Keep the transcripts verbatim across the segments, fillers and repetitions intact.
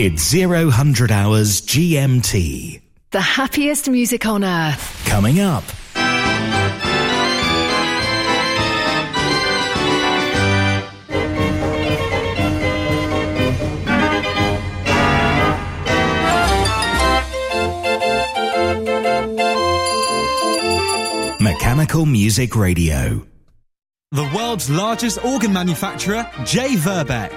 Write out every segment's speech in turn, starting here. It's zero hundred hours G M T. The happiest music on earth. Coming up. Mechanical Music Radio. The world's largest organ manufacturer, J. Verbeeck.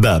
The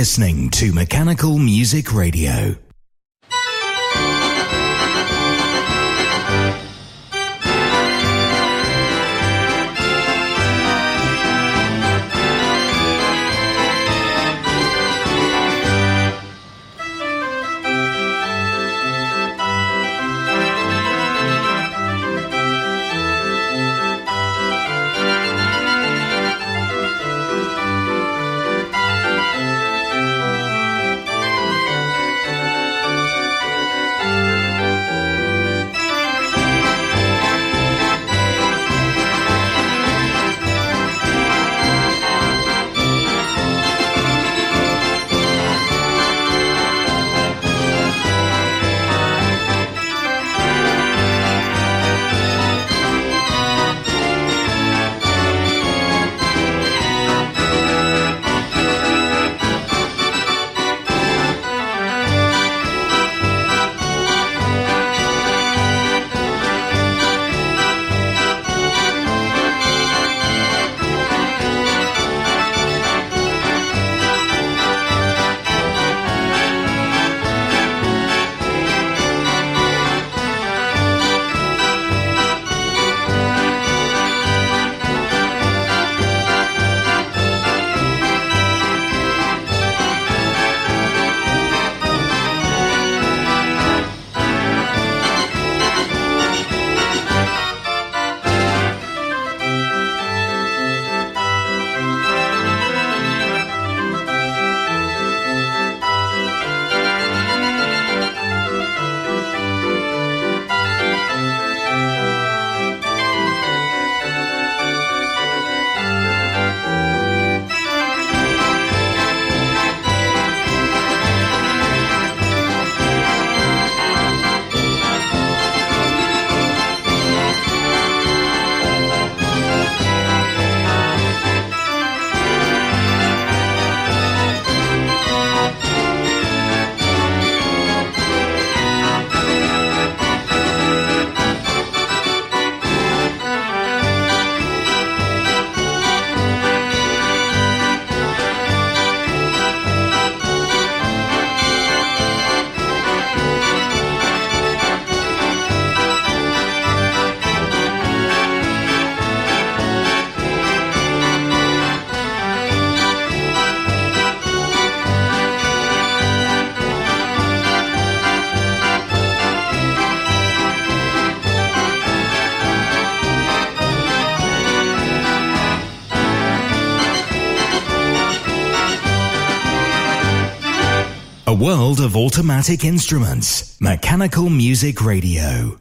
Listening to Mechanical Music Radio. A world of automatic instruments. Mechanical Music Radio.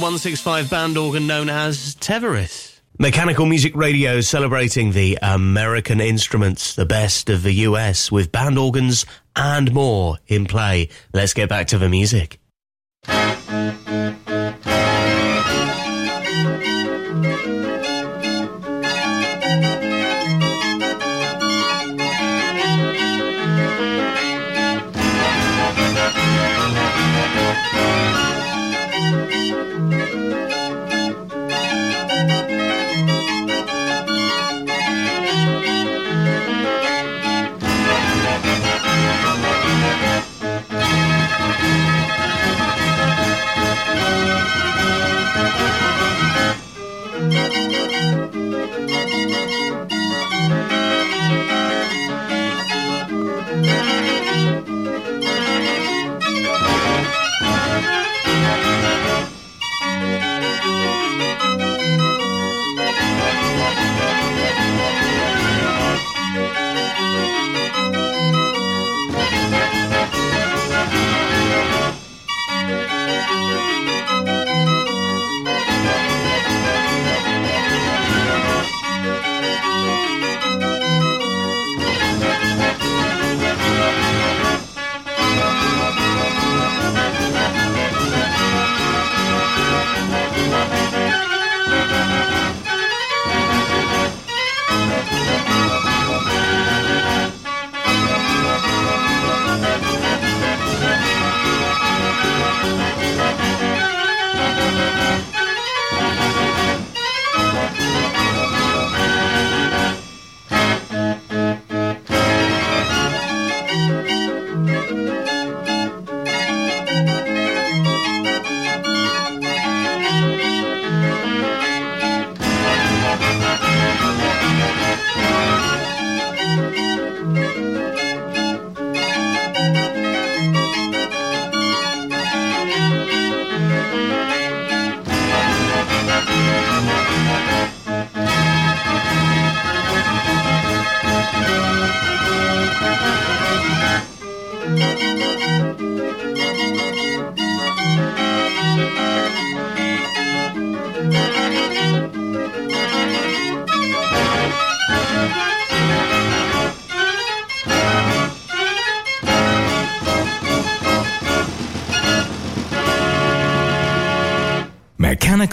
one six five band organ known as Teveris. Mechanical Music Radio celebrating the American instruments, the best of the U S, with band organs and more in play. Let's get back to the music.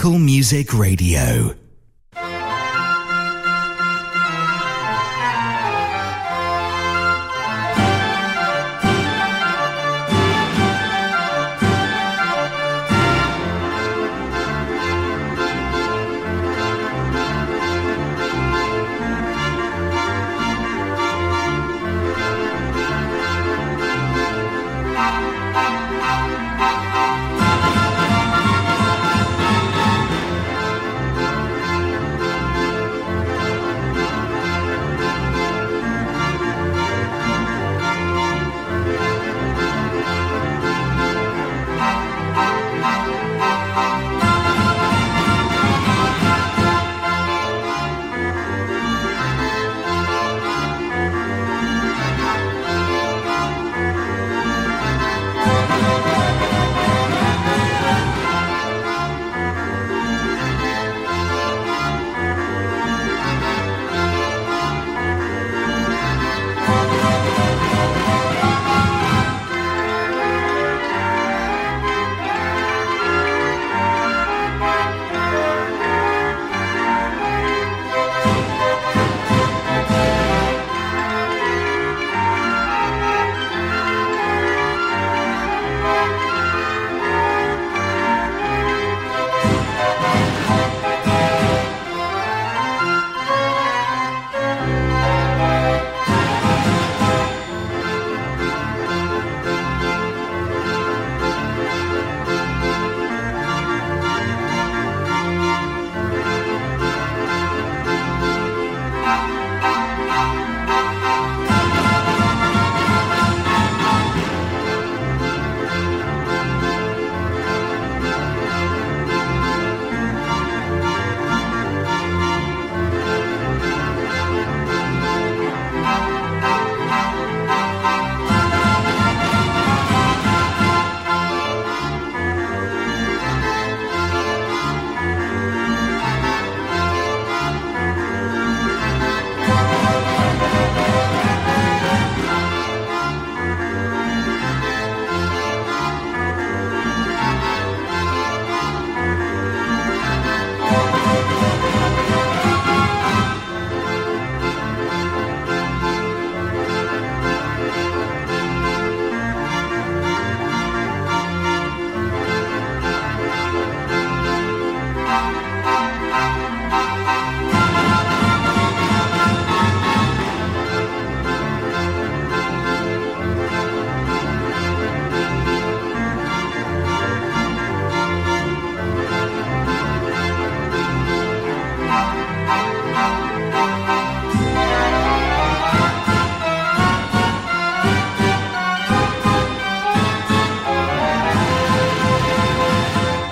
Mechanical Music Radio.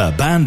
The band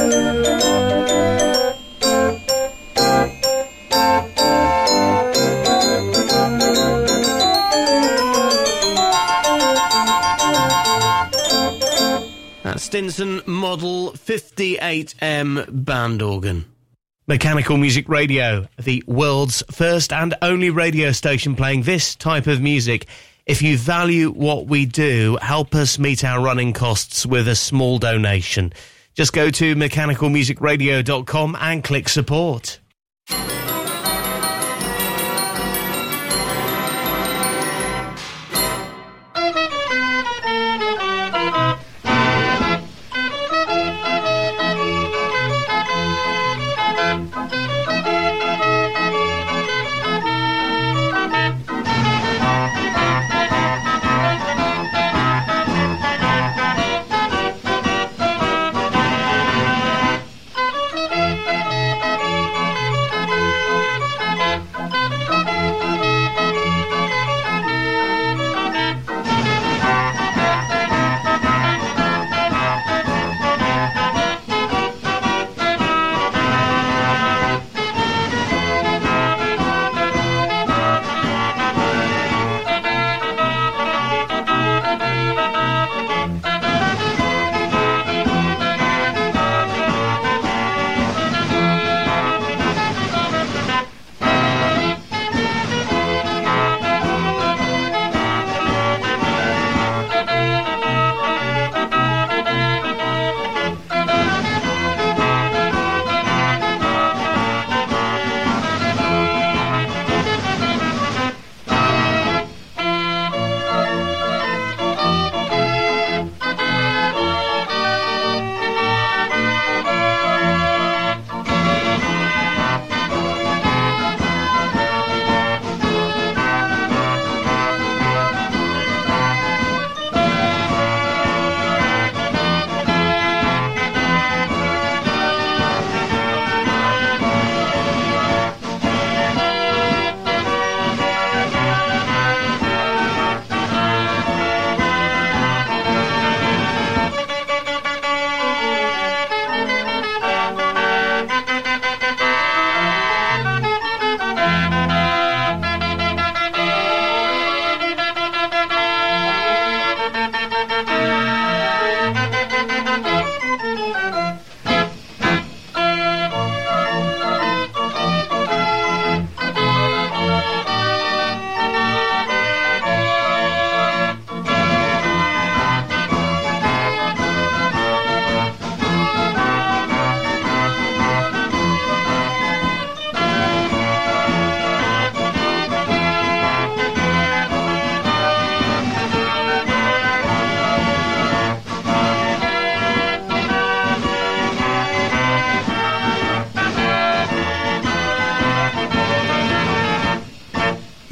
Thank you. That's Stinson Model fifty-eight M Band Organ. Mechanical Music Radio, the world's first and only radio station playing this type of music. If you value what we do, help us meet our running costs with a small donation. Just go to mechanical music radio dot com and click support.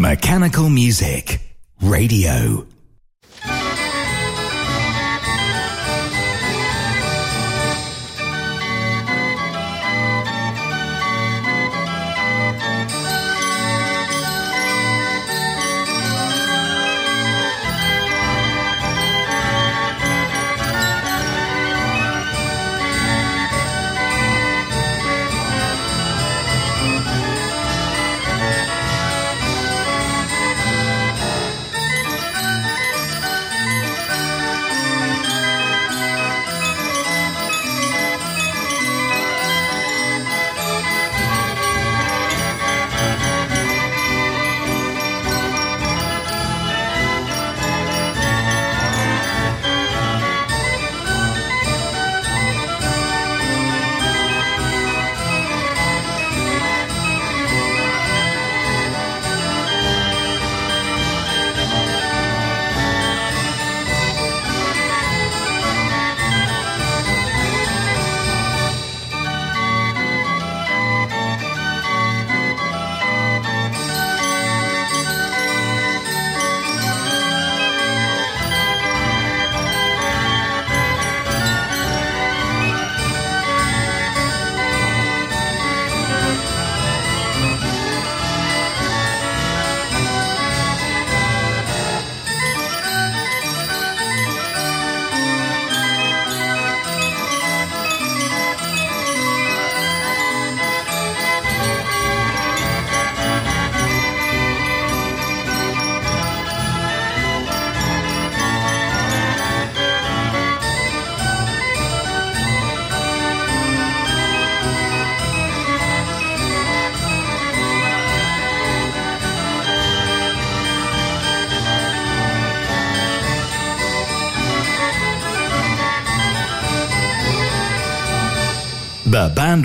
Mechanical Music Radio. The band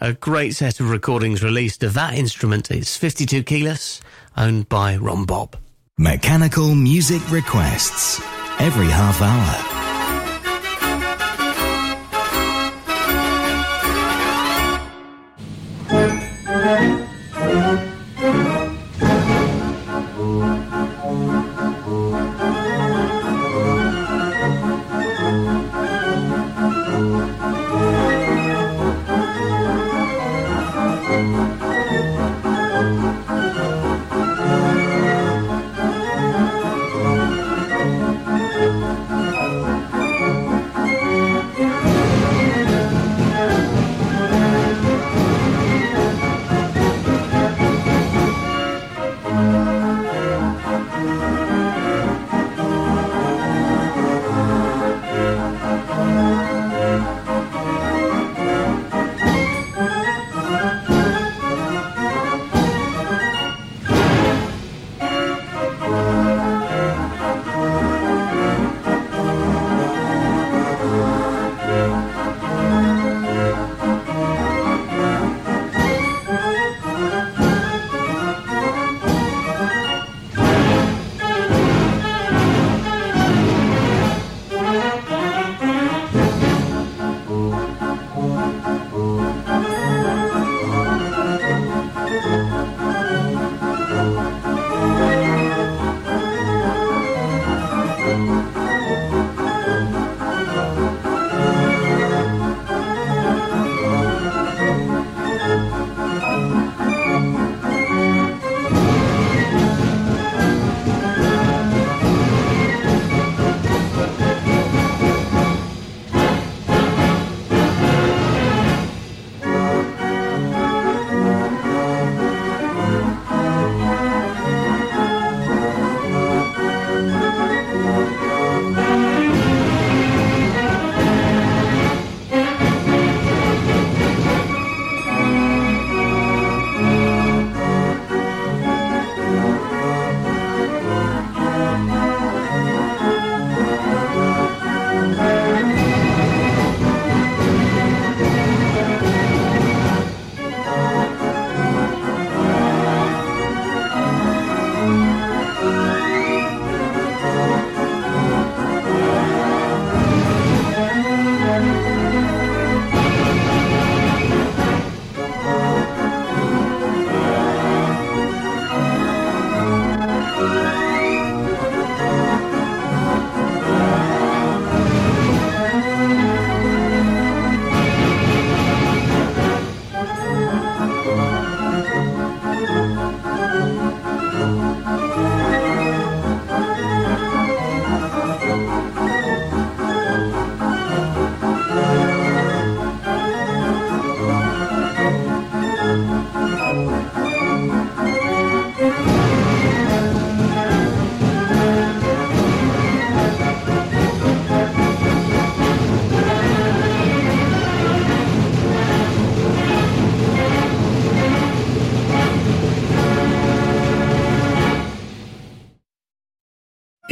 A great set of recordings released of that instrument. It's fifty-two kilos, owned by Ron Bob. Mechanical music requests every half hour. Thank you.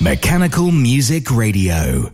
Mechanical Music Radio.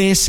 This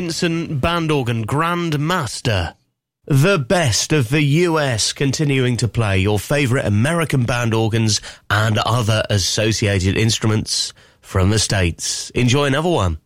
Vincent Band Organ Grandmaster. The best of the U S, continuing to play your favourite American band organs and other associated instruments from the States. Enjoy another one.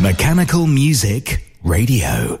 Mechanical Music Radio.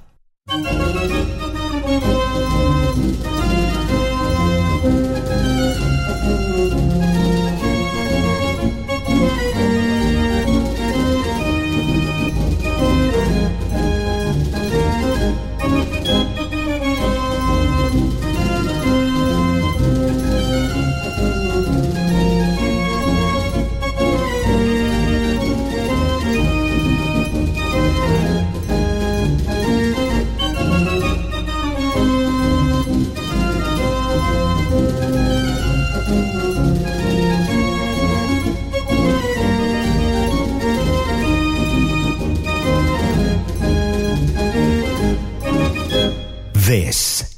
This